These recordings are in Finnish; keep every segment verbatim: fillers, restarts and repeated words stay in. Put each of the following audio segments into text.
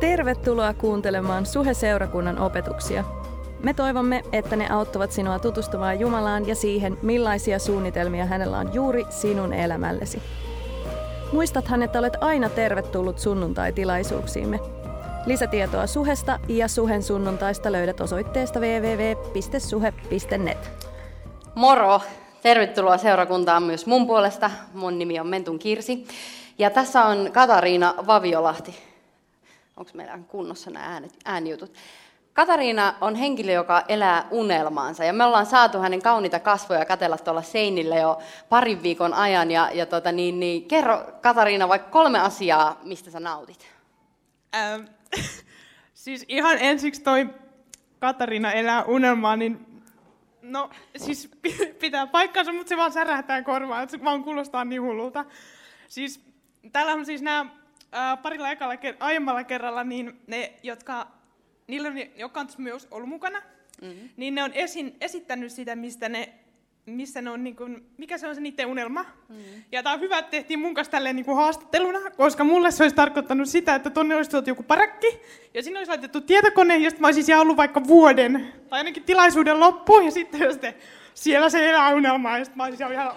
Tervetuloa kuuntelemaan Suhe-seurakunnan opetuksia. Me toivomme, että ne auttavat sinua tutustumaan Jumalaan ja siihen, millaisia suunnitelmia hänellä on juuri sinun elämällesi. Muistathan, että olet aina tervetullut sunnuntaitilaisuuksiimme. Lisätietoa Suhesta ja Suhen sunnuntaista löydät osoitteesta double-u double-u double-u piste suhe piste net. Moro! Tervetuloa seurakuntaan myös mun puolesta. Mun nimi on Mentun Kirsi ja tässä on Katariina Vaviolahti. Onko meillä kunnossa nämä äänijutut? Katariina on henkilö, joka elää unelmaansa ja me ollaan saatu hänen kauniita kasvoja katsella tuolla seinillä jo parin viikon ajan. Ja, ja tota niin, niin, kerro Katariina vaikka kolme asiaa, mistä sä nautit. Ähm, siis ihan ensiksi toi Katariina elää unelmaa, niin no siis pitää paikkansa, mutta se vaan särähtää korvaan, että se vaan kuulostaa niin hullulta. Siis täällä on siis nämä ää, parilla ekalla, aiemmalla kerralla, niin ne, jotka, niillä on, jotka on myös ollut mukana, mm-hmm. niin ne on esin, esittänyt sitä, mistä ne, missä ne on, niin kuin, mikä se on se niiden unelma. Mm-hmm. Ja tämä on hyvä, että tehtiin mun kanssa tälleen niin kuin haastatteluna, koska mulle se olisi tarkoittanut sitä, että tonne olisi tuotu joku parakki, ja sinne olisi laitettu tietokone, josta mä olisin siellä ollut vaikka vuoden, tai ainakin tilaisuuden loppuun, ja sitten jos te... Siellä se elää unelmaa, ja sitten mä olin siellä ihan...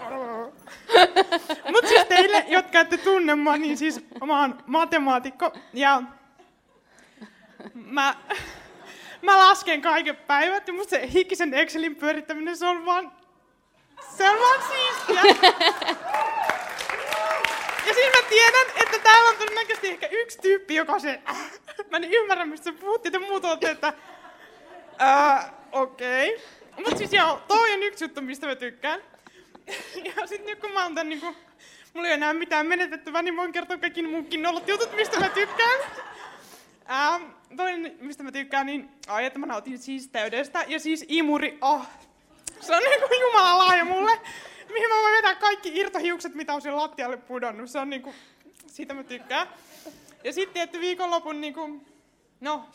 Mutta siis teille, jotka ette tunne mua, niin siis mä oon matemaatikko, ja mä, mä lasken kaiken päivät, ja musta se hikisen Excelin pyörittäminen, se on vaan... Se on vaan siistiä! Ja siis mä tiedän, että täällä on todennäköisesti ehkä yksi tyyppi, joka se... Mä en ymmärrä, mistä sä puhut, ja te muut olette, että... Uh, Okei... Okay. Mutta siis joo, toi on yksi juttu, mistä mä tykkään. Ja sit nyt kun mä oon tän niinku, mulla ei enää mitään menetettävää, niin voin kertoa kaikki munkin ollut jutut, mistä mä tykkään. Ää, toinen, mistä mä tykkään, niin ai, että mä nautin siisteydestä. Ja siis imuri, oh, se on niinku Jumalan lahja mulle, mihin mä voin vetää kaikki irtohiukset, mitä on siellä lattialle pudonnut. Se on niinku, siitä mä tykkään. Ja sit tietty viikonlopun niinku, no...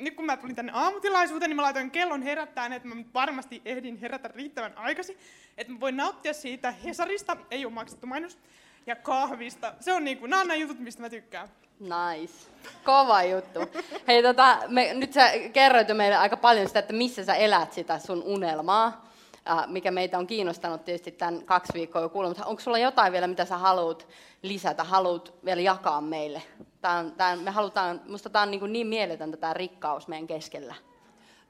Nyt kun mä tulin tänne aamutilaisuuteen, niin mä laitoin kellon herättäen, että mä varmasti ehdin herätä riittävän aikaisin, että mä voin nauttia siitä Hesarista, ei ole maksettu mainos, ja kahvista. Se on niin kuin, nämä jutut, mistä mä tykkään. Nice. Kova juttu. Hei, tota, me, nyt sä kerroit meille aika paljon sitä, että missä sä elät sitä sun unelmaa, äh, mikä meitä on kiinnostanut tietysti tämän kaksi viikkoa jo kuulla, mutta onko sulla jotain vielä, mitä sä haluat lisätä, haluat vielä jakaa meille? Tää on, tää, me halutaan, musta tämä on niin, niin mieletöntä tämä rikkaus meidän keskellä.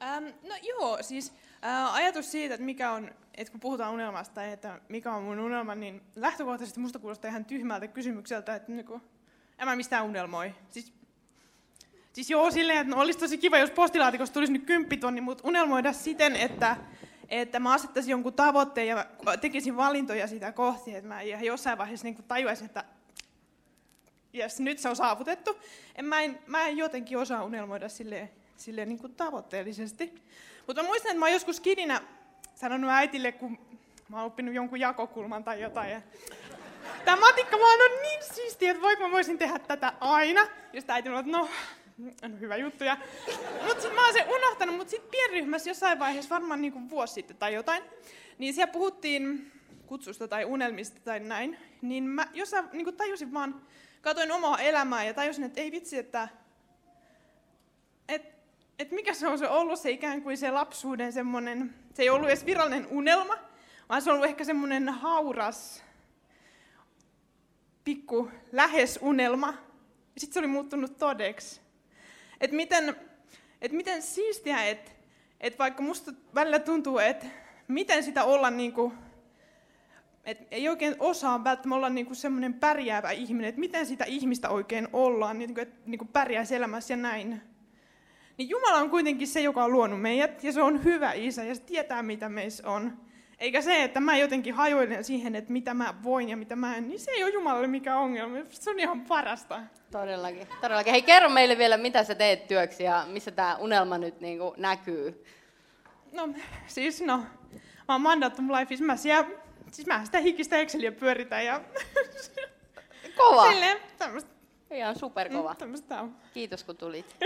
Ähm, no joo, siis äh, ajatus siitä, että, mikä on, että kun puhutaan unelmasta, että mikä on mun unelma, niin lähtökohtaisesti musta kuulostaa ihan tyhmältä kysymykseltä, että niin kuin, en mä mistään unelmoi. Siis, siis joo, silleen, että no, olisi tosi kiva, jos postilaatikosta tulisi nyt kymppitonni, mutta unelmoida siten, että, että mä asettaisin jonkun tavoitteen ja tekisin valintoja sitä kohti, että mä jossain vaiheessa niin kuin tajuaisin, että jes, nyt se on saavutettu. En, mä, en, mä en jotenkin osaa unelmoida silleen, silleen niin kuin tavoitteellisesti. Mutta mä muistan, että mä oon joskus kidinä sanonut äitille, kun mä oon oppinut jonkun jakokulman tai jotain. Ja... Tää matikka vaan on niin siistiä, että voiko mä voisin tehdä tätä aina. Ja sitä äiti on, että no, no hyvä juttu. Ja... Mutta sit mä oon sen unohtanut, mutta sit pienryhmässä jossain vaiheessa, varmaan niin kuin vuosi sitten tai jotain, niin siellä puhuttiin kutsusta tai unelmista tai näin. Niin mä jossain niin kuin tajusin vaan... Katoin omaa elämää ja tajusin, että ei vitsi, että et, et mikä se on se ollut, se ikään kuin se lapsuuden semmoinen, se ei ollut edes virallinen unelma, vaan se on ollut ehkä semmoinen hauras, pikku, lähes unelma, ja sitten se oli muuttunut todeksi. Että miten, et miten siistiä, että et vaikka musta välillä tuntuu, että miten sitä olla niinku... Et ei oikein osaa välttämättä olla niinku semmoinen pärjäävä ihminen, että miten sitä ihmistä oikein ollaan, niinku, että niinku pärjäisi elämässä ja näin. Niin Jumala on kuitenkin se, joka on luonut meidät, ja se on hyvä isä, ja se tietää, mitä meissä on. Eikä se, että mä jotenkin hajoilen siihen, että mitä mä voin ja mitä mä en, niin se ei ole Jumalalle mikään ongelma. Se on ihan parasta. Todellakin. Todellakin. Hei, kerro meille vielä, mitä sä teet työksi ja missä tää unelma nyt niinku näkyy. No, siis no, mä oon Mandatum Lifeissa, mä siellä... Siis mä sitä hikistä Exceliä pyöritän ja... Kova! Silleen, tämmöstä. Ihan superkova. Tämmöstä on. Kiitos kun tulit.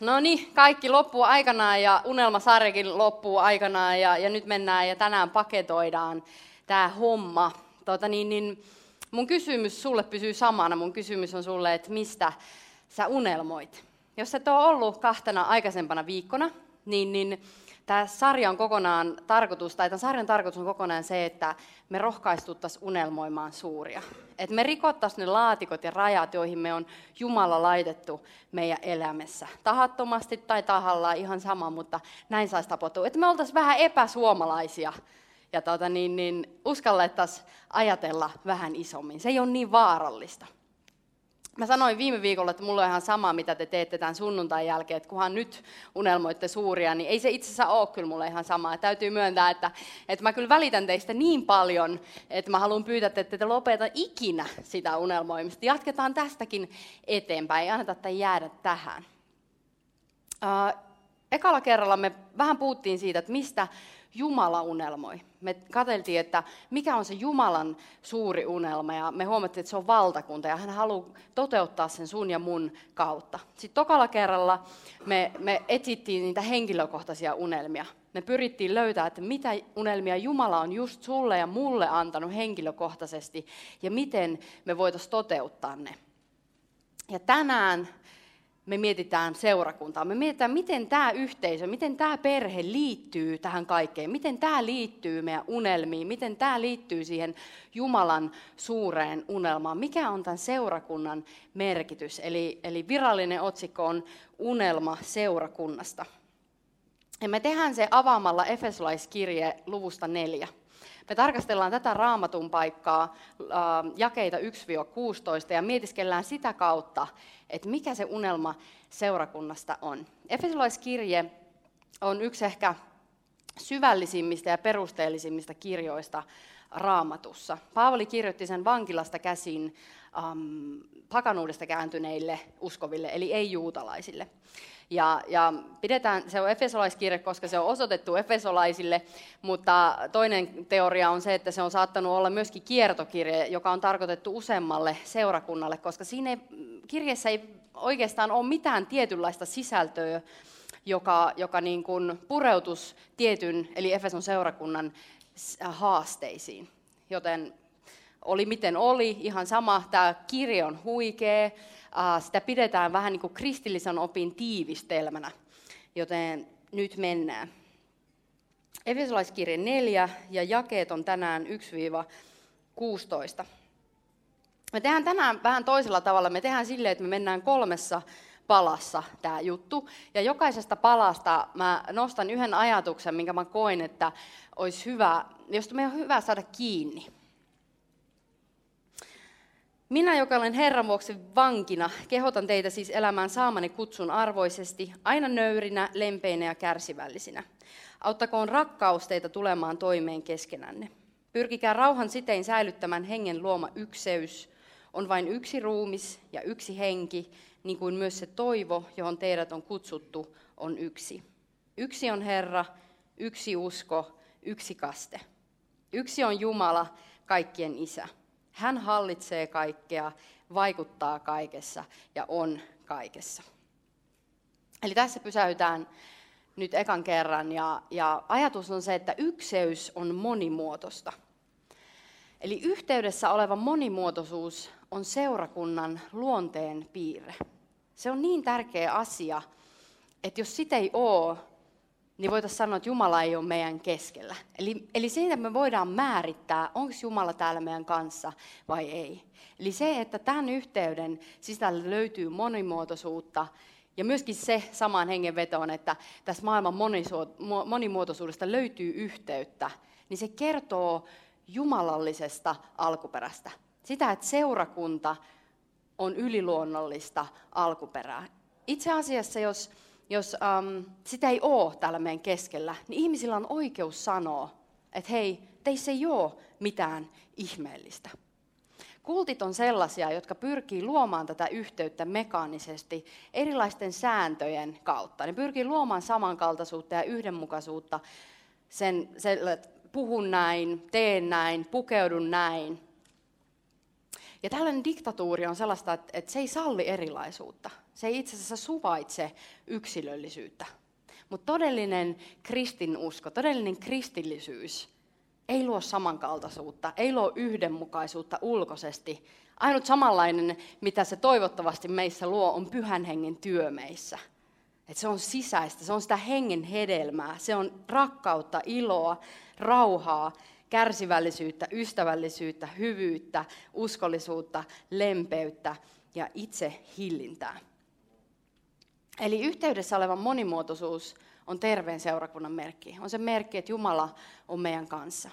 No niin, kaikki loppuu aikanaan ja unelmasarjakin loppuu aikanaan ja, ja nyt mennään ja tänään paketoidaan tää homma. tuota, niin, niin mun kysymys sulle pysyy samana. Mun kysymys on sulle, että mistä sä unelmoit. Jos et ole ollut kahtena aikaisempana viikkona, niin, niin tämä sarjan kokonaan tarkoitus, tai tämän sarjan tarkoitus on kokonaan se, että me rohkaistuttaisiin unelmoimaan suuria. Että me rikottaisiin ne laatikot ja rajat, joihin me on Jumala laitettu meidän elämässä. Tahattomasti tai tahallaan, ihan sama, mutta näin saisi tapahtua. Että me oltaisiin vähän epäsuomalaisia ja tuota, niin, niin, uskallettaisiin ajatella vähän isommin. Se ei ole niin vaarallista. Mä sanoin viime viikolla, että mulla on ihan sama, mitä te teette tämän sunnuntain jälkeen, että kunhan nyt unelmoitte suuria, niin ei se itse asiassa ole kyllä mulle ihan sama. Ja täytyy myöntää, että, että mä kyllä välitän teistä niin paljon, että mä haluan pyytää, että te lopeta ikinä sitä unelmoimista. Jatketaan tästäkin eteenpäin, ei anneta tämän jäädä tähän. Ekalla kerralla me vähän puhuttiin siitä, että mistä Jumala unelmoi. Me katseltiin, että mikä on se Jumalan suuri unelma, ja me huomattiin, että se on valtakunta, ja hän haluaa toteuttaa sen sun ja mun kautta. Sitten tokalla kerralla me, me etsittiin niitä henkilökohtaisia unelmia. Me pyrittiin löytämään, että mitä unelmia Jumala on just sulle ja mulle antanut henkilökohtaisesti, ja miten me voitaisiin toteuttaa ne. Ja tänään me mietitään seurakuntaa, me mietitään, miten tämä yhteisö, miten tämä perhe liittyy tähän kaikkeen, miten tämä liittyy meidän unelmiin, miten tämä liittyy siihen Jumalan suureen unelmaan. Mikä on tämän seurakunnan merkitys? Eli, eli virallinen otsikko on unelma seurakunnasta. Ja me tehdään se avaamalla Efesolaiskirje luvusta neljä. Me tarkastellaan tätä Raamatun paikkaa, jakeita yksi kuusitoista, ja mietiskellään sitä kautta, että mikä se unelma seurakunnasta on. Efesolaiskirje on yksi ehkä syvällisimmistä ja perusteellisimmista kirjoista Raamatussa. Paavali kirjoitti sen vankilasta käsin ähm, pakanuudesta kääntyneille uskoville, eli ei-juutalaisille. Ja, ja pidetään, se on Efesolaiskirje, koska se on osoitettu efesolaisille, mutta toinen teoria on se, että se on saattanut olla myöskin kiertokirje, joka on tarkoitettu useammalle seurakunnalle, koska siinä ei, kirjeessä ei oikeastaan ole mitään tietynlaista sisältöä, joka, joka niin kuin pureutuisi tietyn, eli Efeson seurakunnan haasteisiin. Joten oli miten oli, ihan sama, tämä kirje on huikea, sitä pidetään vähän niin kuin kristillisen opin tiivistelmänä, joten nyt mennään. Efesolaiskirje neljä ja jakeet on tänään yksi kuusitoista. Me tehdään tänään vähän toisella tavalla, me tehdään silleen, että me mennään kolmessa palassa tämä juttu, ja jokaisesta palasta mä nostan yhden ajatuksen, minkä mä koen, että olisi hyvä, josta meidän on hyvä saada kiinni. Minä, joka olen Herran vuoksi vankina, kehotan teitä siis elämään saamani kutsun arvoisesti, aina nöyrinä, lempeinä ja kärsivällisinä. Auttakoon rakkaus teitä tulemaan toimeen keskenänne. Pyrkikää rauhan sitein säilyttämään hengen luoma ykseys. On vain yksi ruumis ja yksi henki, niin kuin myös se toivo, johon teidät on kutsuttu, on yksi. Yksi on Herra, yksi usko, yksi kaste. Yksi on Jumala, kaikkien Isä. Hän hallitsee kaikkea, vaikuttaa kaikessa ja on kaikessa. Eli tässä pysäytään nyt ekan kerran, ja, ja ajatus on se, että ykseys on monimuotoista. Eli yhteydessä oleva monimuotoisuus on seurakunnan luonteen piirre. Se on niin tärkeä asia, että jos sitä ei ole, niin voitaisiin sanoa, että Jumala ei ole meidän keskellä. Eli, eli siitä me voidaan määrittää, onko Jumala täällä meidän kanssa vai ei. Eli se, että tämän yhteyden sisällä löytyy monimuotoisuutta, ja myöskin se samaan hengenvetoon, että tässä maailman monimuotoisuudesta löytyy yhteyttä, niin se kertoo jumalallisesta alkuperästä. Sitä, että seurakunta on yliluonnollista alkuperää. Itse asiassa, jos... Jos ähm, sitä ei ole täällä meidän keskellä, niin ihmisillä on oikeus sanoa, että hei, teissä ei ole mitään ihmeellistä. Kultit on sellaisia, jotka pyrkii luomaan tätä yhteyttä mekaanisesti erilaisten sääntöjen kautta. Ne pyrkii luomaan samankaltaisuutta ja yhdenmukaisuutta, sen, sen että puhun näin, teen näin, pukeudun näin. Ja tällainen diktatuuri on sellaista, että se ei salli erilaisuutta. Se ei itse asiassa suvaitse yksilöllisyyttä. Mutta todellinen kristinusko, todellinen kristillisyys ei luo samankaltaisuutta, ei luo yhdenmukaisuutta ulkoisesti. Ainut samanlainen, mitä se toivottavasti meissä luo, on Pyhän Hengen työ meissä. Et se on sisäistä, se on sitä hengen hedelmää, se on rakkautta, iloa, rauhaa, kärsivällisyyttä, ystävällisyyttä, hyvyyttä, uskollisuutta, lempeyttä ja itsehillintää. Eli yhteydessä oleva monimuotoisuus on terveen seurakunnan merkki. On se merkki, että Jumala on meidän kanssa.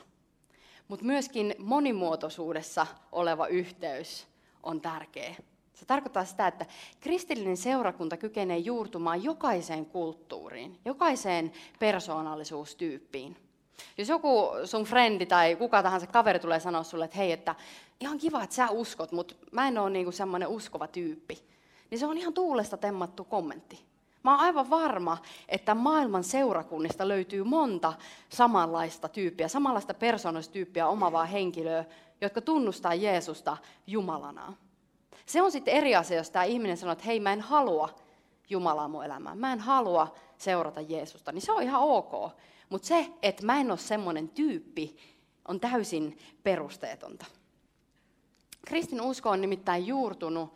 Mutta myöskin monimuotoisuudessa oleva yhteys on tärkeä. Se tarkoittaa sitä, että kristillinen seurakunta kykenee juurtumaan jokaiseen kulttuuriin, jokaiseen persoonallisuustyyppiin. Jos joku sun frendi tai kuka tahansa kaveri tulee sanoa sulle, että hei, että ihan kiva, että sä uskot, mutta mä en ole niinku semmoinen uskova tyyppi, niin se on ihan tuulesta temmattu kommentti. Mä oon aivan varma, että maailman seurakunnista löytyy monta samanlaista tyyppiä, samanlaista persoonallisuustyyppiä omavaa henkilöä, jotka tunnustaa Jeesusta Jumalana. Se on sitten eri asia, jos tämä ihminen sanoo, että hei, mä en halua Jumalaa mun elämään, mä en halua seurata Jeesusta, niin se on ihan ok. Mutta se, että mä en ole semmoinen tyyppi, on täysin perusteetonta. Kristinusko on nimittäin juurtunut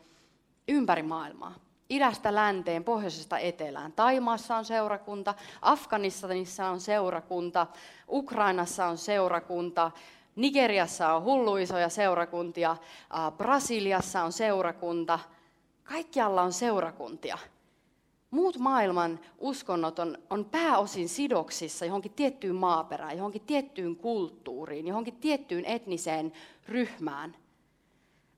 ympäri maailmaa. Idästä länteen, pohjoisesta etelään. Taimaassa on seurakunta, Afganistanissa on seurakunta, Ukrainassa on seurakunta, Nigeriassa on hullu isoja seurakuntia, Brasiliassa on seurakunta. Kaikkialla on seurakuntia. Muut maailman uskonnot on, on pääosin sidoksissa johonkin tiettyyn maaperään, johonkin tiettyyn kulttuuriin, johonkin tiettyyn etniseen ryhmään.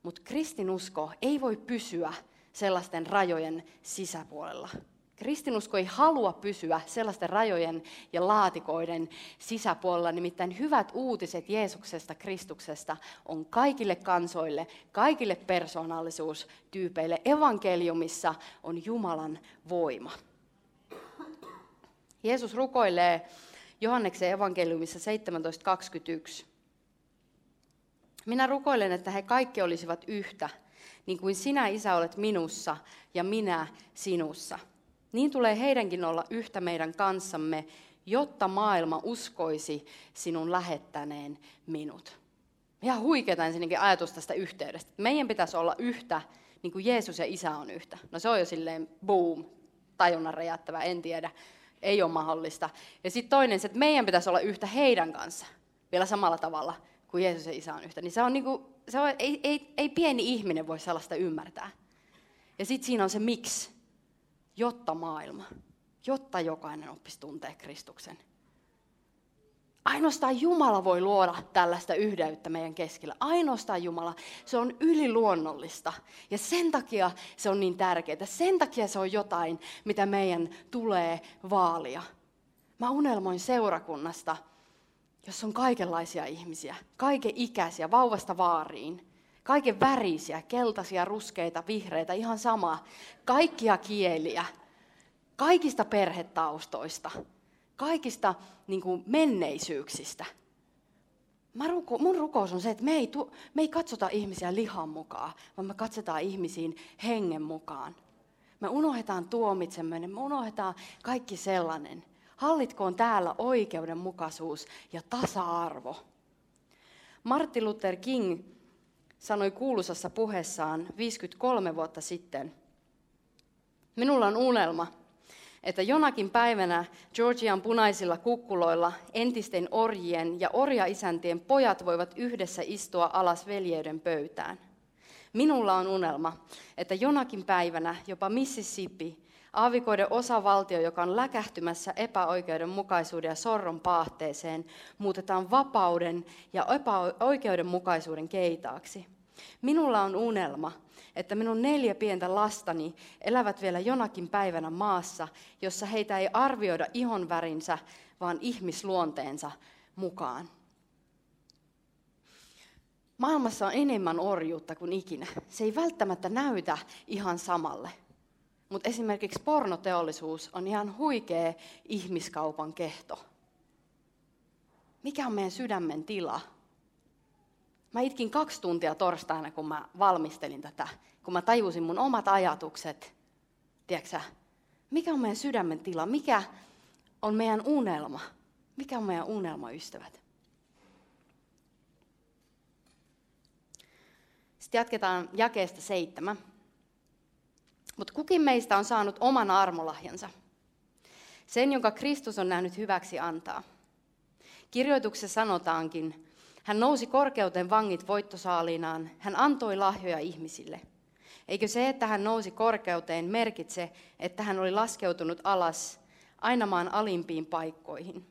Mutta kristinusko ei voi pysyä sellaisten rajojen sisäpuolella. Kristinusko ei halua pysyä sellaisten rajojen ja laatikoiden sisäpuolella, nimittäin hyvät uutiset Jeesuksesta, Kristuksesta on kaikille kansoille, kaikille persoonallisuustyypeille. Evankeliumissa on Jumalan voima. Jeesus rukoilee Johanneksen evankeliumissa seitsemäntoista kaksikymmentäyksi. Minä rukoilen, että he kaikki olisivat yhtä, niin kuin sinä, Isä, olet minussa ja minä sinussa. Niin tulee heidänkin olla yhtä meidän kanssamme, jotta maailma uskoisi sinun lähettäneen minut. Ihan huikeeta ensinnäkin ajatus tästä yhteydestä. Meidän pitäisi olla yhtä, niin kuin Jeesus ja Isä on yhtä. No se on jo silleen boom, tajunnan räjäyttävä, en tiedä, ei ole mahdollista. Ja sitten toinen se, että meidän pitäisi olla yhtä heidän kanssa, vielä samalla tavalla kuin Jeesus ja Isä on yhtä. Niin se on niin kuin, se on, ei, ei, ei pieni ihminen voi sellaista ymmärtää. Ja sitten siinä on se miksi. Jotta maailma, jotta jokainen oppisi tuntee Kristuksen. Ainoastaan Jumala voi luoda tällaista yhdeyttä meidän keskellä. Ainoastaan Jumala, se on yliluonnollista ja sen takia se on niin tärkeää. Sen takia se on jotain, mitä meidän tulee vaalia. Mä unelmoin seurakunnasta, jossa on kaikenlaisia ihmisiä, kaiken ikäisiä, vauvasta vaariin. Kaiken värisiä, keltaisia, ruskeita, vihreitä, ihan samaa. Kaikkia kieliä, kaikista perhetaustoista, kaikista niin kuin menneisyyksistä. Mä ruko, mun rukous on se, että me ei, tu, me ei katsota ihmisiä lihan mukaan, vaan me katsotaan ihmisiin hengen mukaan. Me unohdetaan tuomitseminen, me unohdetaan kaikki sellainen. Hallitkoon täällä oikeudenmukaisuus ja tasa-arvo. Martin Luther King sanoi kuuluisassa puheessaan viisikymmentäkolme vuotta sitten, minulla on unelma, että jonakin päivänä Georgian punaisilla kukkuloilla entisten orjien ja orjaisäntien pojat voivat yhdessä istua alas veljeyden pöytään. Minulla on unelma, että jonakin päivänä jopa Mississippi, aavikoiden osavaltio, joka on läkähtymässä epäoikeudenmukaisuuden ja sorron paahteeseen, muutetaan vapauden ja epäoikeudenmukaisuuden keitaaksi. Minulla on unelma, että minun neljä pientä lastani elävät vielä jonakin päivänä maassa, jossa heitä ei arvioida ihonvärinsä, vaan ihmisluonteensa mukaan. Maailmassa on enemmän orjuutta kuin ikinä. Se ei välttämättä näytä ihan samalle. Mutta esimerkiksi pornoteollisuus on ihan huikea ihmiskaupan kehto. Mikä on meidän sydämen tila? Mä itkin kaksi tuntia torstaina, kun mä valmistelin tätä, kun mä tajusin mun omat ajatukset. Tiedätkö, mikä on meidän sydämen tila? Mikä on meidän unelma? Mikä on meidän unelma, ystävät? Sitten jatketaan jakeesta seitsemän. Mutta kukin meistä on saanut oman armolahjansa, sen, jonka Kristus on nähnyt hyväksi antaa. Kirjoituksessa sanotaankin, hän nousi korkeuteen vangit voittosaaliinaan, hän antoi lahjoja ihmisille. Eikö se, että hän nousi korkeuteen, merkitse, että hän oli laskeutunut alas aina maan alimpiin paikkoihin?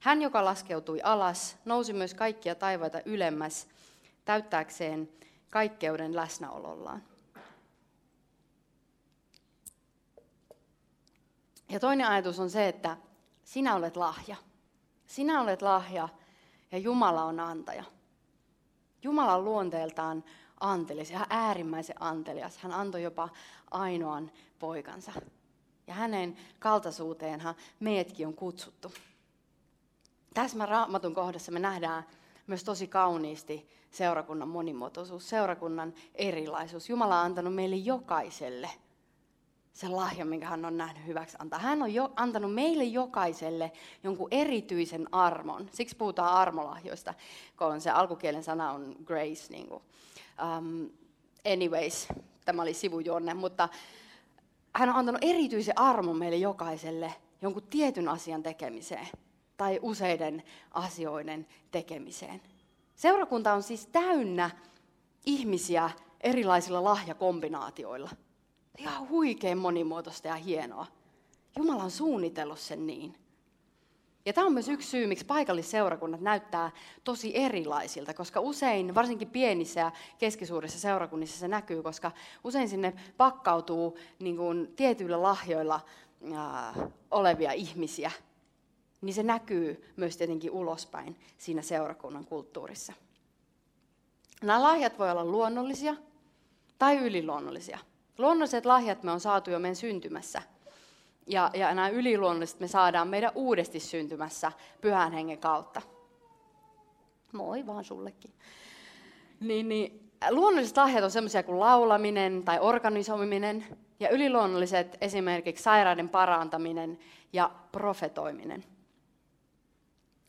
Hän, joka laskeutui alas, nousi myös kaikkia taivaita ylemmäs, täyttääkseen kaikkeuden läsnäolollaan. Ja toinen ajatus on se, että sinä olet lahja. Sinä olet lahja ja Jumala on antaja. Jumala on luonteeltaan antelias, ihan äärimmäisen antelias. Hän antoi jopa ainoan poikansa. Ja hänen kaltaisuuteenhan meidätkin on kutsuttu. Tässä Raamatun kohdassa me nähdään myös tosi kauniisti seurakunnan monimuotoisuus, seurakunnan erilaisuus. Jumala on antanut meille jokaiselle sen lahjan, minkä hän on nähnyt hyväksi antaa. Hän on jo antanut meille jokaiselle jonkun erityisen armon. Siksi puhutaan armolahjoista, kun se alkukielen sana on grace. Niin kuin. Um, anyways, tämä oli sivujuonne, mutta hän on antanut erityisen armon meille jokaiselle jonkun tietyn asian tekemiseen tai useiden asioiden tekemiseen. Seurakunta on siis täynnä ihmisiä erilaisilla lahjakombinaatioilla. Ihan huikein monimuotoista ja hienoa. Jumala on suunnitellut sen niin. Ja tämä on myös yksi syy, miksi paikallisseurakunnat näyttää tosi erilaisilta, koska usein, varsinkin pienissä ja keskisuurissa seurakunnissa se näkyy, koska usein sinne pakkautuu niin kuin tietyillä lahjoilla äh, olevia ihmisiä. Niin se näkyy myös tietenkin ulospäin siinä seurakunnan kulttuurissa. Nämä lahjat voi olla luonnollisia tai yliluonnollisia. Luonnolliset lahjat me on saatu jo meidän syntymässä. Ja, ja nämä yliluonnolliset me saadaan meidän uudesti syntymässä Pyhän Hengen kautta. Moi vaan sullekin. Niin, niin. Luonnolliset lahjat on sellaisia kuin laulaminen tai organisoiminen. Ja yliluonnolliset esimerkiksi sairaiden parantaminen ja profetoiminen.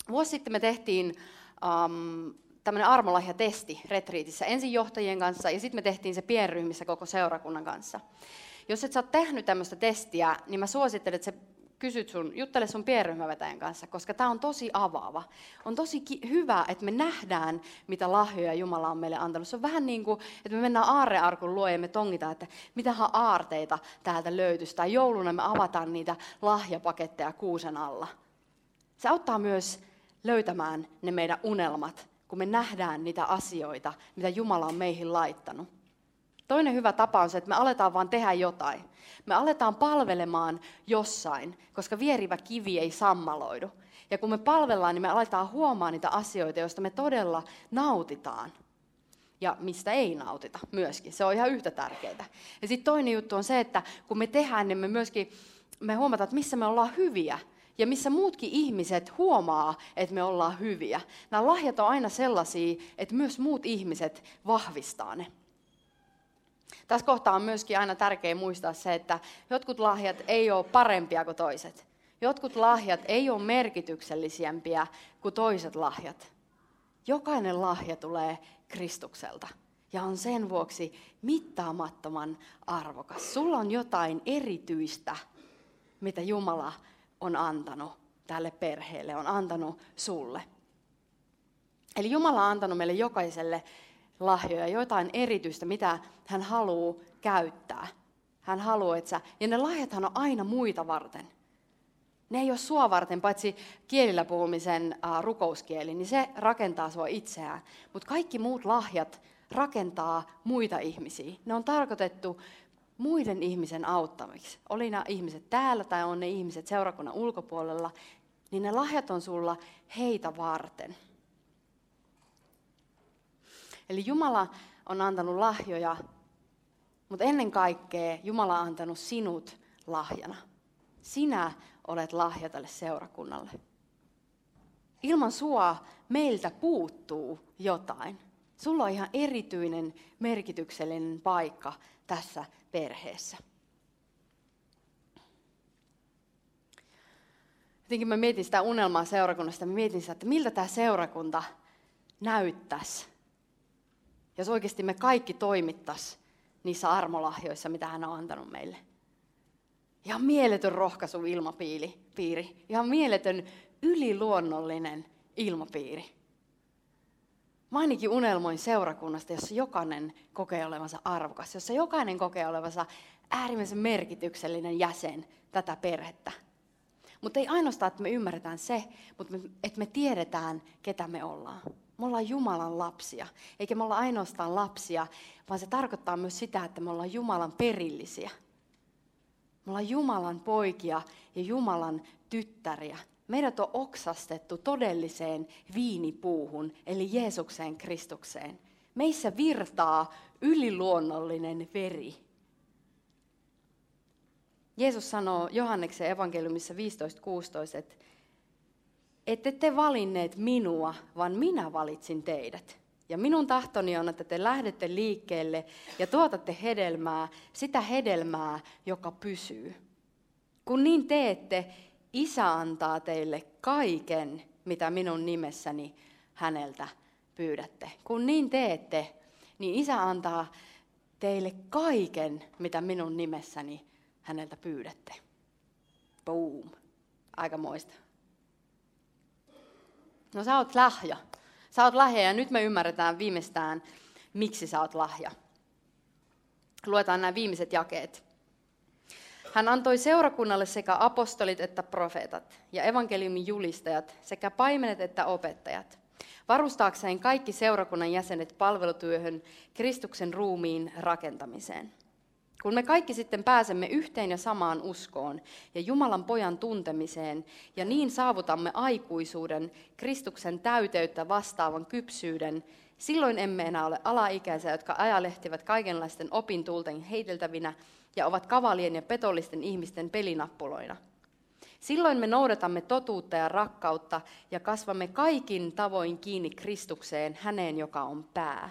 Vuosi sitten me tehtiin um, tämmöinen armolahjatesti retriitissä, ensin johtajien kanssa ja sitten me tehtiin se pienryhmissä koko seurakunnan kanssa. Jos et sä ole tehnyt tämmöistä testiä, niin mä suosittelen, että sä kysyt sun, juttele sun pienryhmävetäjän kanssa, koska tämä on tosi avaava. On tosi ki- hyvä, että me nähdään, mitä lahjoja Jumala on meille antanut. Se on vähän niin kuin, että me mennään aarrearkun luo ja me tongitaan, että mitähän aarteita täältä löytyisi. Tai jouluna me avataan niitä lahjapaketteja kuusen alla. Se auttaa myös löytämään ne meidän unelmat, kun me nähdään niitä asioita, mitä Jumala on meihin laittanut. Toinen hyvä tapa on se, että me aletaan vaan tehdä jotain. Me aletaan palvelemaan jossain, koska vierivä kivi ei sammaloidu. Ja kun me palvellaan, niin me aletaan huomaamaan niitä asioita, joista me todella nautitaan. Ja mistä ei nautita myöskin. Se on ihan yhtä tärkeää. Ja sitten toinen juttu on se, että kun me tehdään, niin me myöskin me huomataan, että missä me ollaan hyviä. Ja missä muutkin ihmiset huomaa, että me ollaan hyviä. Nämä lahjat on aina sellaisia, että myös muut ihmiset vahvistaa ne. Tässä kohtaa on myöskin aina tärkeää muistaa se, että jotkut lahjat ei ole parempia kuin toiset. Jotkut lahjat ei ole merkityksellisempiä kuin toiset lahjat. Jokainen lahja tulee Kristukselta ja on sen vuoksi mittaamattoman arvokas. Sulla on jotain erityistä, mitä Jumala on antanut tälle perheelle, on antanut sulle. Eli Jumala on antanut meille jokaiselle lahjoja, jotain erityistä, mitä hän haluaa käyttää. Hän haluaa, että sä, ja ne lahjathan on aina muita varten. Ne ei ole sua varten, paitsi kielillä puhumisen ä, rukouskieli, niin se rakentaa sua itseään. Mutta kaikki muut lahjat rakentaa muita ihmisiä. Ne on tarkoitettu muiden ihmisen auttamiksi. Oli nämä ihmiset täällä tai on ne ihmiset seurakunnan ulkopuolella, niin ne lahjat on sulla heitä varten. Eli Jumala on antanut lahjoja, mutta ennen kaikkea Jumala on antanut sinut lahjana. Sinä olet lahja tälle seurakunnalle. Ilman sua meiltä puuttuu jotain. Sulla on ihan erityinen, merkityksellinen paikka tässä perheessä. Jotenkin mä mietin sitä unelmaa seurakunnasta, mä mietin sitä, että miltä tämä seurakunta näyttäisi. jos oikeasti me kaikki toimittas niissä armolahjoissa, mitä hän on antanut meille. Ihan mieletön rohkaisu ilmapiiri, ihan mieletön yliluonnollinen ilmapiiri. Mä ainakin unelmoin seurakunnasta, jossa jokainen kokee olevansa arvokas, jossa jokainen kokee olevansa äärimmäisen merkityksellinen jäsen tätä perhettä. Mutta ei ainoastaan, että me ymmärretään se, mutta me, että me tiedetään, ketä me ollaan. Me ollaan Jumalan lapsia, eikä me olla ainoastaan lapsia, vaan se tarkoittaa myös sitä, että me ollaan Jumalan perillisiä. Me ollaan Jumalan poikia ja Jumalan tyttäriä. Meidät on oksastettu todelliseen viinipuuhun, eli Jeesukseen Kristukseen. Meissä virtaa yliluonnollinen veri. Jeesus sanoo Johanneksen evankeliumissa viisitoista kuusitoista, että ette te valinneet minua, vaan minä valitsin teidät. Ja minun tahtoni on, että te lähdette liikkeelle ja tuotatte hedelmää, sitä hedelmää, joka pysyy. Kun niin teette, Isä antaa teille kaiken, mitä minun nimessäni häneltä pyydätte. Kun niin teette, niin Isä antaa teille kaiken, mitä minun nimessäni häneltä pyydätte. Boom. Aikamoista. No sä oot lahja. Sä oot lahja ja nyt me ymmärretään viimeistään, miksi sä oot lahja. Luetaan nämä viimeiset jakeet. Hän antoi seurakunnalle sekä apostolit että profeetat ja evankeliumin julistajat sekä paimenet että opettajat, varustaakseen kaikki seurakunnan jäsenet palvelutyöhön Kristuksen ruumiin rakentamiseen. Kun me kaikki sitten pääsemme yhteen ja samaan uskoon ja Jumalan pojan tuntemiseen ja niin saavutamme aikuisuuden, Kristuksen täyteyttä vastaavan kypsyyden, silloin emme enää ole alaikäisiä, jotka ajalehtivät kaikenlaisten opintulten heiteltävinä ja ovat kavalien ja petollisten ihmisten pelinappuloina. Silloin me noudatamme totuutta ja rakkautta ja kasvamme kaikin tavoin kiinni Kristukseen, häneen joka on pää.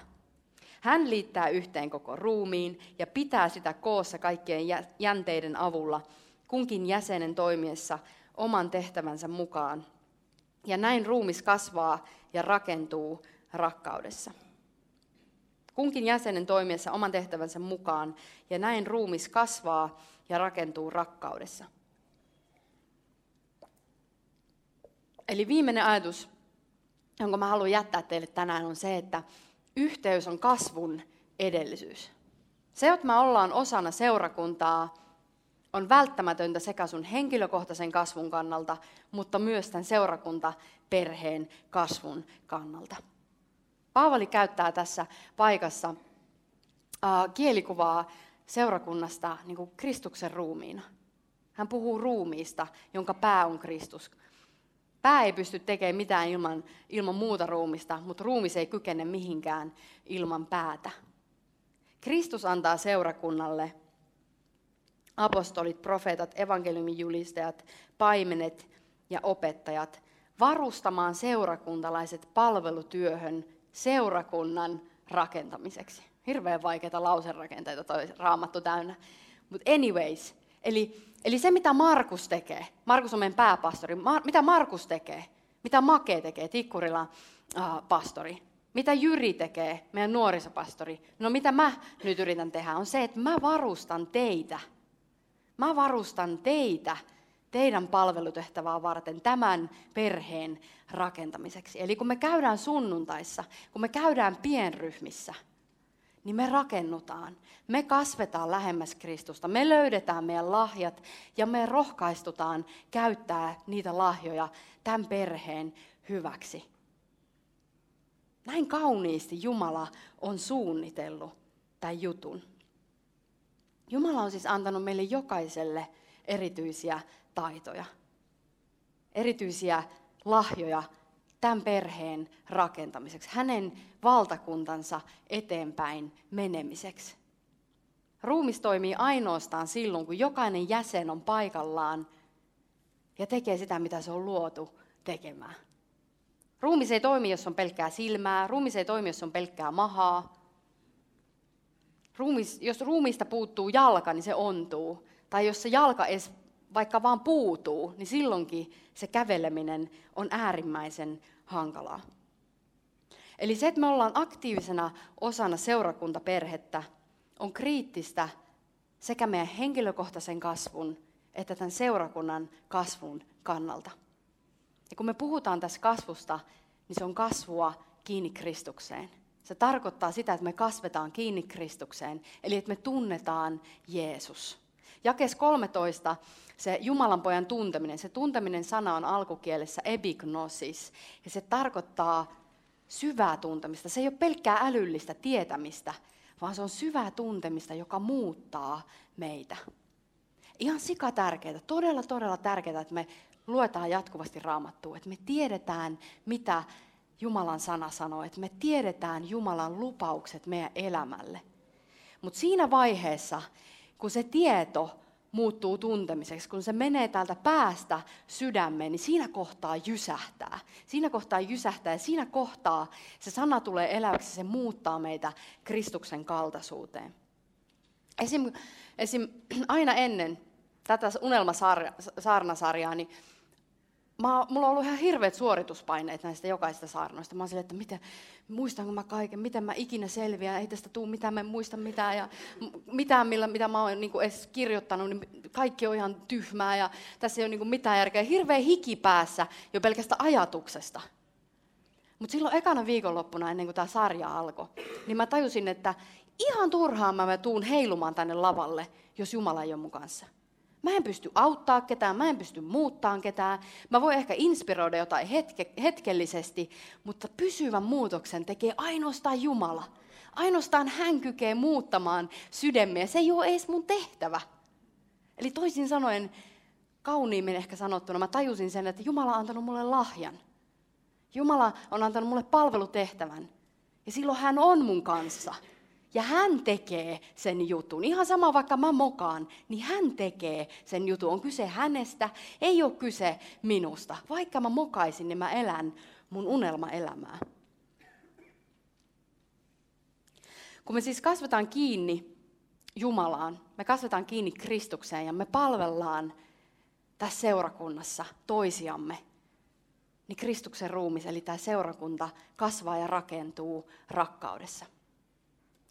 Hän liittää yhteen koko ruumiin ja pitää sitä koossa kaikkien jänteiden avulla, kunkin jäsenen toimiessa oman tehtävänsä mukaan. Ja näin ruumis kasvaa ja rakentuu rakkaudessa. Kunkin jäsenen toimiessa oman tehtävänsä mukaan, ja näin ruumis kasvaa ja rakentuu rakkaudessa. Eli viimeinen ajatus, jonka mä haluan jättää teille tänään, on se, että yhteys on kasvun edellytys. Se, että me ollaan osana seurakuntaa, on välttämätöntä sekä sun henkilökohtaisen kasvun kannalta, mutta myös tämän seurakuntaperheen kasvun kannalta. Paavali käyttää tässä paikassa kielikuvaa seurakunnasta niin kuin Kristuksen ruumiina. Hän puhuu ruumiista, jonka pää on Kristus. Pää ei pysty tekemään mitään ilman, ilman muuta ruumista, mutta ruumis ei kykene mihinkään ilman päätä. Kristus antaa seurakunnalle apostolit, profeetat, evankeliumin julistajat, paimenet ja opettajat varustamaan seurakuntalaiset palvelutyöhön seurakunnan rakentamiseksi. Hirveän vaikeita lauserakenteita toi Raamattu täynnä. Mutta anyways, eli, eli se mitä Markus tekee, Markus on meidän pääpastori, Mar- mitä Markus tekee, mitä Make tekee, Tikkurilan äh, pastori, mitä Jyri tekee, meidän nuorisopastori, no mitä mä nyt yritän tehdä on se, että mä varustan teitä, mä varustan teitä teidän palvelutehtävää varten tämän perheen rakentamiseksi. Eli kun me käydään sunnuntaissa, kun me käydään pienryhmissä, niin me rakennutaan, me kasvetaan lähemmäs Kristusta, me löydetään meidän lahjat ja me rohkaistutaan käyttää niitä lahjoja tämän perheen hyväksi. Näin kauniisti Jumala on suunnitellut tämän jutun. Jumala on siis antanut meille jokaiselle erityisiä taitoja, erityisiä lahjoja tämän perheen rakentamiseksi, hänen valtakuntansa eteenpäin menemiseksi. Ruumis toimii ainoastaan silloin, kun jokainen jäsen on paikallaan ja tekee sitä, mitä se on luotu tekemään. Ruumis ei toimi, jos on pelkkää silmää, ruumis ei toimi, jos on pelkkää mahaa. Ruumis, jos ruumista puuttuu jalka, niin se ontuu. Tai jos se jalka edes vaikka vaan puutuu, niin silloinkin se käveleminen on äärimmäisen hankalaa. Eli se, että me ollaan aktiivisena osana seurakuntaperhettä, on kriittistä sekä meidän henkilökohtaisen kasvun että tämän seurakunnan kasvun kannalta. Ja kun me puhutaan tässä kasvusta, niin se on kasvua kiinni Kristukseen. Se tarkoittaa sitä, että me kasvetaan kiinni Kristukseen, eli että me tunnetaan Jeesus. Jakeessa kolmetoista se Jumalanpojan tunteminen, se tunteminen sana on alkukielessä epignosis, ja se tarkoittaa syvää tuntemista. Se ei ole pelkkää älyllistä tietämistä, vaan se on syvää tuntemista, joka muuttaa meitä. Ihan sika tärkeää, todella todella tärkeää, että me luetaan jatkuvasti Raamattua, että me tiedetään, mitä Jumalan sana sanoo, että me tiedetään Jumalan lupaukset meidän elämälle. Mutta siinä vaiheessa, kun se tieto muuttuu tuntemiseksi, kun se menee täältä päästä sydämeen, niin siinä kohtaa jysähtää. Siinä kohtaa jysähtää ja siinä kohtaa se sana tulee eläväksi ja se muuttaa meitä Kristuksen kaltaisuuteen. Esim, esim, aina ennen tätä unelmasaarnasarjaa, niin Mä, mulla on ollut ihan hirveät suorituspaineet näistä jokaisista saarnoista. Mä oon silleen, että miten, muistanko mä kaiken, miten mä ikinä selviän, ei tästä tule mitään, mä en muista mitään. Ja mitään, millä, mitä mä oon niin kuin edes kirjoittanut, niin kaikki on ihan tyhmää ja tässä ei ole niin kuin mitään järkeä. Hirveä hiki päässä jo pelkästä ajatuksesta. Mutta silloin ekana viikonloppuna, ennen kuin tämä sarja alkoi, niin mä tajusin, että ihan turhaan mä, mä tuun heilumaan tänne lavalle, jos Jumala ei ole mun kanssa. Mä en pysty auttaa ketään, mä en pysty muuttaa ketään. Mä voin ehkä inspiroida jotain hetke, hetkellisesti, mutta pysyvän muutoksen tekee ainoastaan Jumala. Ainoastaan hän kykenee muuttamaan sydämiä. Se ei ole edes mun tehtävä. Eli toisin sanoen, kauniimmin ehkä sanottuna, mä tajusin sen, että Jumala on antanut mulle lahjan. Jumala on antanut mulle palvelutehtävän. Ja silloin hän on mun kanssa. Ja hän tekee sen jutun. Ihan sama vaikka mä mokaan, niin hän tekee sen jutun. On kyse hänestä, ei ole kyse minusta. Vaikka mä mokaisin, niin mä elän mun unelmaelämää. Kun me siis kasvetaan kiinni Jumalaan, me kasvetaan kiinni Kristukseen ja me palvellaan tässä seurakunnassa toisiamme, niin Kristuksen ruumis, eli tämä seurakunta, kasvaa ja rakentuu rakkaudessa.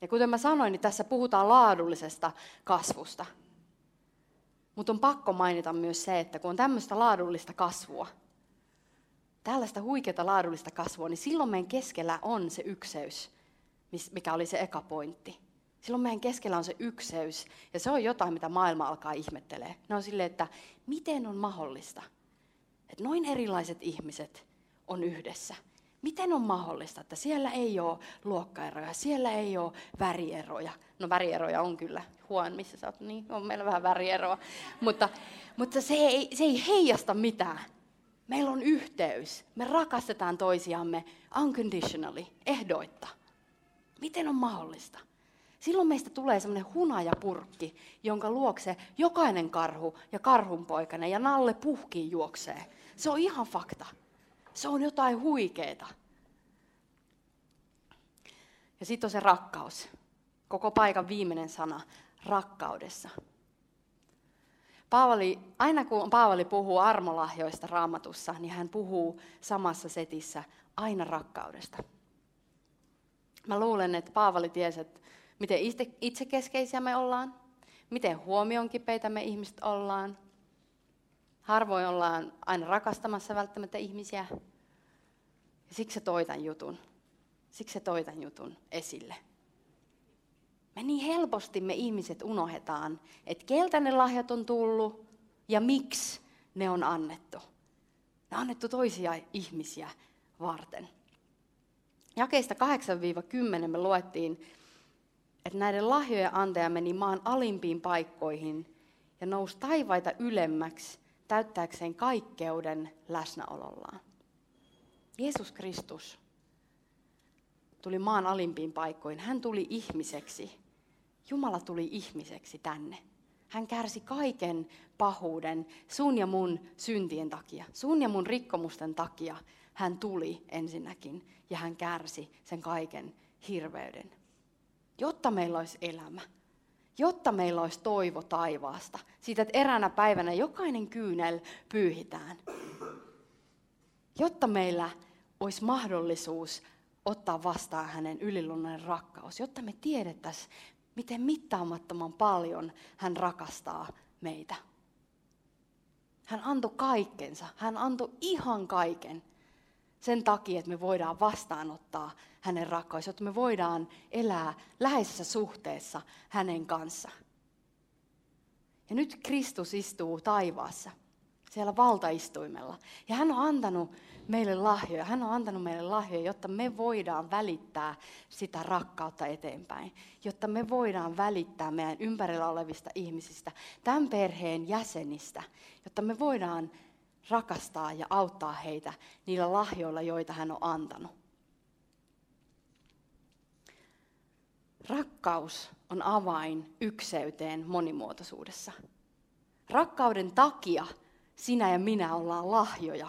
Ja kuten mä sanoin, niin tässä puhutaan laadullisesta kasvusta. Mutta on pakko mainita myös se, että kun on tämmöistä laadullista kasvua, tällaista huikeata laadullista kasvua, niin silloin meidän keskellä on se ykseys, mikä oli se eka pointti. Silloin meidän keskellä on se ykseys, ja se on jotain, mitä maailma alkaa ihmettelee. Ne on silleen, että miten on mahdollista, että noin erilaiset ihmiset on yhdessä. Miten on mahdollista, että siellä ei ole luokkaeroja, siellä ei ole värieroja. No värieroja on kyllä. Huon, missä sä oot? Niin, on meillä vähän värieroa. Mutta, mutta se, ei, se ei heijasta mitään. Meillä on yhteys. Me rakastetaan toisiamme unconditionally, ehdoitta. Miten on mahdollista? Silloin meistä tulee semmoinen hunajapurkki, jonka luokse jokainen karhu ja karhunpoikainen ja nalle puhkiin juoksee. Se on ihan fakta. Se on jotain huikeeta. Ja sitten on se rakkaus. Koko paikan viimeinen sana, rakkaudessa. Paavali, aina kun Paavali puhuu armolahjoista Raamatussa, niin hän puhuu samassa setissä aina rakkaudesta. Mä luulen, että Paavali tiesi, että miten itsekeskeisiä me ollaan, miten huomionkipeitä me ihmiset ollaan. Harvoin ollaan aina rakastamassa välttämättä ihmisiä. Ja siksi se toi tämän jutun. Siksi se toi tämän jutun esille. Me niin helposti me ihmiset unohdetaan, että keltä ne lahjat on tullut ja miksi ne on annettu. Ne on annettu toisia ihmisiä varten. Jakeista kahdeksasta kymmeneen me luettiin, että näiden lahjojen antaja meni maan alimpiin paikkoihin ja nousi taivaita ylemmäksi täyttääkseen kaikkeuden läsnäolollaan. Jeesus Kristus tuli maan alimpiin paikkoihin. Hän tuli ihmiseksi. Jumala tuli ihmiseksi tänne. Hän kärsi kaiken pahuuden sun ja mun syntien takia. Sun ja mun rikkomusten takia hän tuli ensinnäkin ja hän kärsi sen kaiken hirveyden. Jotta meillä olisi elämä. Jotta meillä olisi toivo taivaasta, siitä, että eräänä päivänä jokainen kyynel pyyhitään. Jotta meillä olisi mahdollisuus ottaa vastaan hänen yliluonnollinen rakkaus, jotta me tiedettäisiin, miten mittaamattoman paljon hän rakastaa meitä. Hän antoi kaikkensa, hän antoi ihan kaiken sen takia, että me voidaan vastaanottaa hänen rakkaus, jotta me voidaan elää läheisessä suhteessa hänen kanssaan. Ja nyt Kristus istuu taivaassa, siellä valtaistuimella. Ja hän on antanut meille lahjoja, hän on antanut meille lahjoja, jotta me voidaan välittää sitä rakkautta eteenpäin. Jotta me voidaan välittää meidän ympärillä olevista ihmisistä, tämän perheen jäsenistä, jotta me voidaan rakastaa ja auttaa heitä niillä lahjoilla, joita hän on antanut. Rakkaus on avain ykseyteen monimuotoisuudessa. Rakkauden takia sinä ja minä ollaan lahjoja.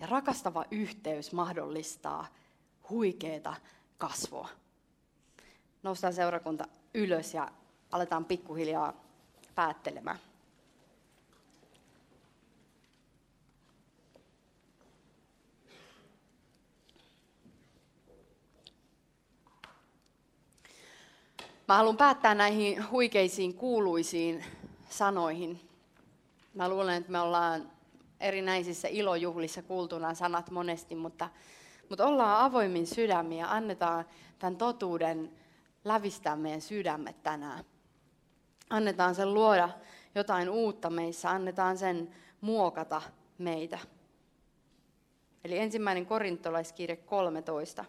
Ja rakastava yhteys mahdollistaa huikeeta kasvua. Noustaan seurakunta ylös ja aletaan pikkuhiljaa päättelemään. Mä haluan päättää näihin huikeisiin kuuluisiin sanoihin. Mä luulen, että me ollaan erinäisissä ilojuhlissa kuultuna sanat monesti, mutta, mutta ollaan avoimin sydämin ja annetaan tämän totuuden lävistää meidän sydämet tänään. Annetaan sen luoda jotain uutta meissä, annetaan sen muokata meitä. Eli ensimmäinen korintolaiskirje kolmetoista.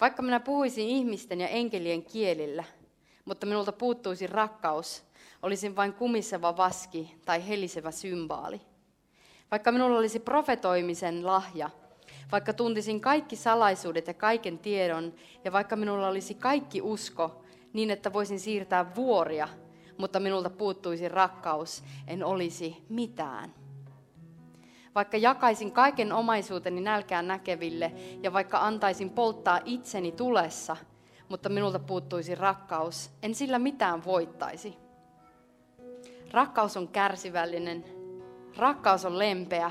Vaikka minä puhuisin ihmisten ja enkelien kielillä, mutta minulta puuttuisi rakkaus, olisin vain kumiseva vaski tai helisevä symbaali. Vaikka minulla olisi profetoimisen lahja, vaikka tuntisin kaikki salaisuudet ja kaiken tiedon, ja vaikka minulla olisi kaikki usko niin, että voisin siirtää vuoria, mutta minulta puuttuisi rakkaus, en olisi mitään. Vaikka jakaisin kaiken omaisuuteni nälkään näkeville, ja vaikka antaisin polttaa itseni tulessa, mutta minulta puuttuisi rakkaus, en sillä mitään voittaisi. Rakkaus on kärsivällinen, rakkaus on lempeä,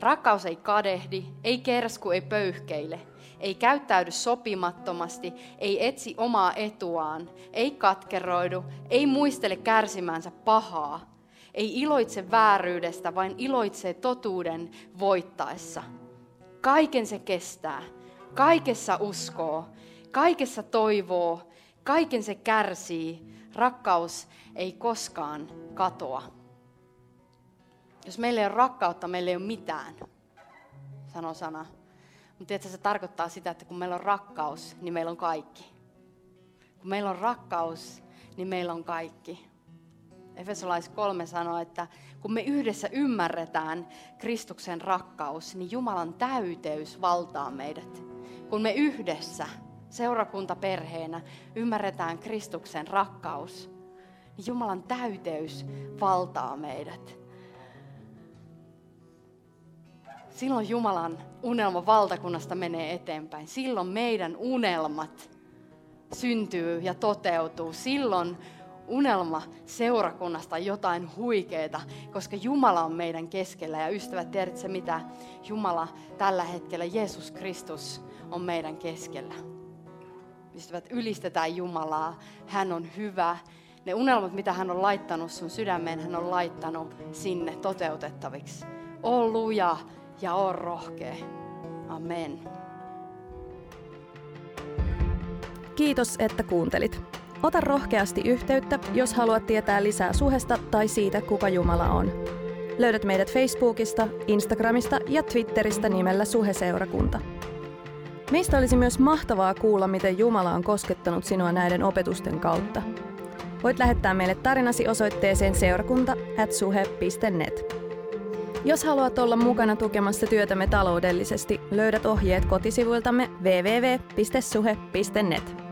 rakkaus ei kadehdi, ei kersku, ei pöyhkeile, ei käyttäydy sopimattomasti, ei etsi omaa etuaan, ei katkeroidu, ei muistele kärsimänsä pahaa, ei iloitse vääryydestä, vaan iloitsee totuuden voittaessa. Kaiken se kestää, kaikessa uskoo, kaikessa toivoo, kaiken se kärsii, rakkaus ei koskaan katoa. Jos meillä ei ole rakkautta, meillä ei ole mitään, sanoo sana. Mutta tietysti se tarkoittaa sitä, että kun meillä on rakkaus, niin meillä on kaikki. Kun meillä on rakkaus, niin meillä on kaikki. Efesolais kolme sanoo, että kun me yhdessä ymmärretään Kristuksen rakkaus, niin Jumalan täyteys valtaa meidät. Kun me yhdessä seurakuntaperheenä ymmärretään Kristuksen rakkaus, niin Jumalan täyteys valtaa meidät. Silloin Jumalan unelma valtakunnasta menee eteenpäin. Silloin meidän unelmat syntyy ja toteutuu. Silloin unelma seurakunnasta on jotain huikeeta, koska Jumala on meidän keskellä. Ja ystävät, tiedätkö mitä? Jumala tällä hetkellä, Jeesus Kristus, on meidän keskellä. Ystävät, ylistetään Jumalaa. Hän on hyvä. Ne unelmat, mitä hän on laittanut sun sydämeen, hän on laittanut sinne toteutettaviksi. Oo luja ja oo rohkea. Amen. Kiitos, että kuuntelit. Ota rohkeasti yhteyttä, jos haluat tietää lisää Suhesta tai siitä, kuka Jumala on. Löydät meidät Facebookista, Instagramista ja Twitteristä nimellä Suhe-seurakunta. Meistä olisi myös mahtavaa kuulla, miten Jumala on koskettanut sinua näiden opetusten kautta. Voit lähettää meille tarinasi osoitteeseen seurakunta at suhe piste net. Jos haluat olla mukana tukemassa työtämme taloudellisesti, löydät ohjeet kotisivuiltamme double-u double-u double-u piste suhe piste net.